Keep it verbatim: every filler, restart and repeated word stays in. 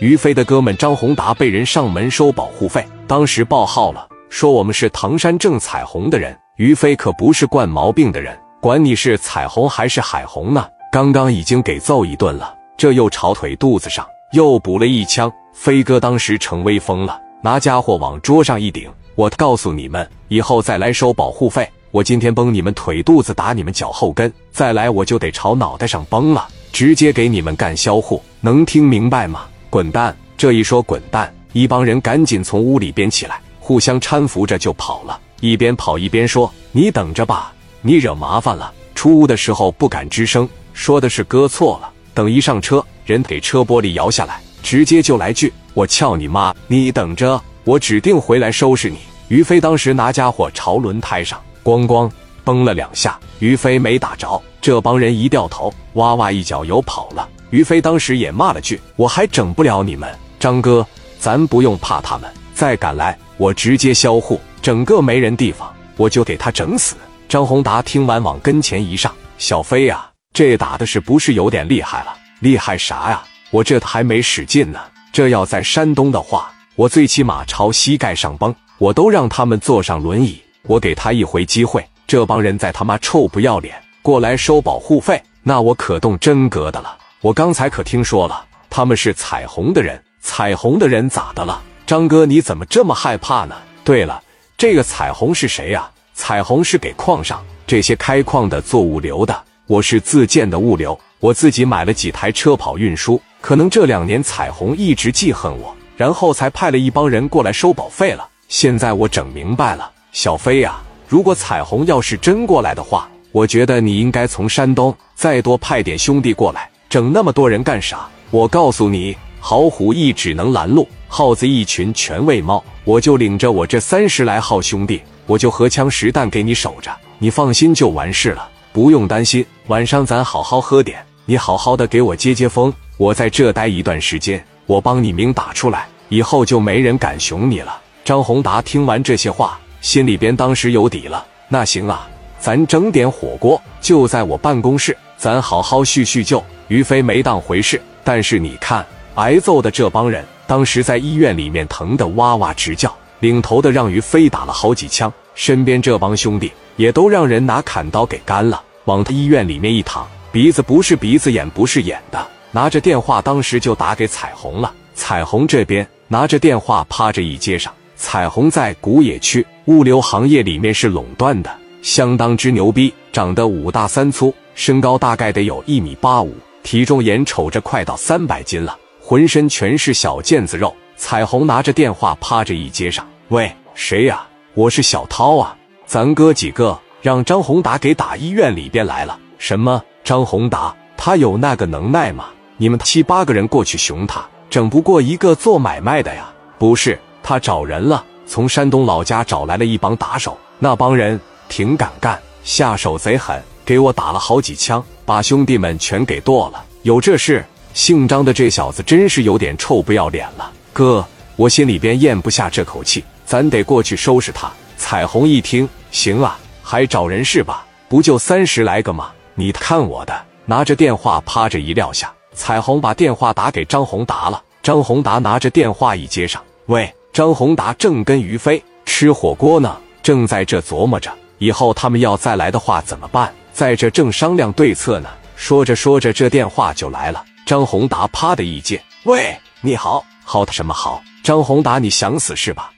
于飞的哥们张宏达被人上门收保护费，当时报号了，说我们是唐山正彩虹的人，于飞可不是惯毛病的人，管你是彩虹还是海虹呢，刚刚已经给揍一顿了，这又朝腿肚子上又补了一枪，飞哥当时成威风了，拿家伙往桌上一顶，我告诉你们，以后再来收保护费，我今天崩你们腿肚子，打你们脚后跟，再来我就得朝脑袋上崩了，直接给你们干销户，能听明白吗？滚蛋！这一说滚蛋，一帮人赶紧从屋里边起来，互相搀扶着就跑了，一边跑一边说，你等着吧，你惹麻烦了。出屋的时候不敢吱声，说的是哥错了，等一上车，人给车玻璃摇下来，直接就来句，我翘你妈，你等着，我指定回来收拾你。于飞当时拿家伙朝轮胎上咣咣崩了两下，于飞没打着，这帮人一掉头，哇哇一脚油跑了。于飞当时也骂了句，我还整不了你们，张哥，咱不用怕他们，再敢来我直接销户，整个没人地方，我就给他整死。张宏达听完往跟前一上，小飞啊，这打的是不是有点厉害了？厉害啥呀？我这还没使劲呢，这要在山东的话，我最起码朝膝盖上崩，我都让他们坐上轮椅，我给他一回机会，这帮人再他妈臭不要脸过来收保护费，那我可动真格的了。我刚才可听说了，他们是彩虹的人，彩虹的人咋的了？张哥你怎么这么害怕呢？对了，这个彩虹是谁啊？彩虹是给矿上这些开矿的做物流的，我是自建的物流，我自己买了几台车跑运输，可能这两年彩虹一直记恨我，然后才派了一帮人过来收保费了，现在我整明白了。小飞啊，如果彩虹要是真过来的话，我觉得你应该从山东再多派点兄弟过来，整那么多人干啥？我告诉你，好虎一只能拦路，耗子一群全喂猫，我就领着我这三十来号兄弟，我就荷枪实弹给你守着，你放心就完事了，不用担心。晚上咱好好喝点，你好好的给我接接风，我在这待一段时间，我帮你名打出来，以后就没人敢熊你了。张宏达听完这些话，心里边当时有底了，那行啊，咱整点火锅，就在我办公室，咱好好叙叙旧。于飞没当回事，但是你看挨揍的这帮人当时在医院里面疼得哇哇直叫，领头的让于飞打了好几枪，身边这帮兄弟也都让人拿砍刀给干了，往他医院里面一躺，鼻子不是鼻子，眼不是眼的，拿着电话当时就打给彩虹了。彩虹这边拿着电话趴着一接上，彩虹在古冶区物流行业里面是垄断的，相当之牛逼，长得五大三粗，身高大概得有一米八五，体重眼瞅着快到三百斤了，浑身全是小腱子肉。彩虹拿着电话趴着一接上，喂，谁呀？我是小涛啊，咱哥几个让张宏达给打医院里边来了。什么？张宏达？他有那个能耐吗？你们七八个人过去熊他，整不过一个做买卖的呀。不是，他找人了，从山东老家找来了一帮打手，那帮人挺敢干，下手贼狠，给我打了好几枪，把兄弟们全给剁了。有这事？姓张的这小子真是有点臭不要脸了。哥，我心里边咽不下这口气，咱得过去收拾他。彩虹一听，行啊，还找人是吧？不就三十来个吗？你看我的。拿着电话趴着一撂下，彩虹把电话打给张宏达了。张宏达拿着电话一接上，喂。张宏达正跟于飞吃火锅呢，正在这琢磨着以后他们要再来的话怎么办，在这正商量对策呢。说着说着，这电话就来了。张宏达啪的一接，喂，你好。好他什么好？张宏达，你想死是吧？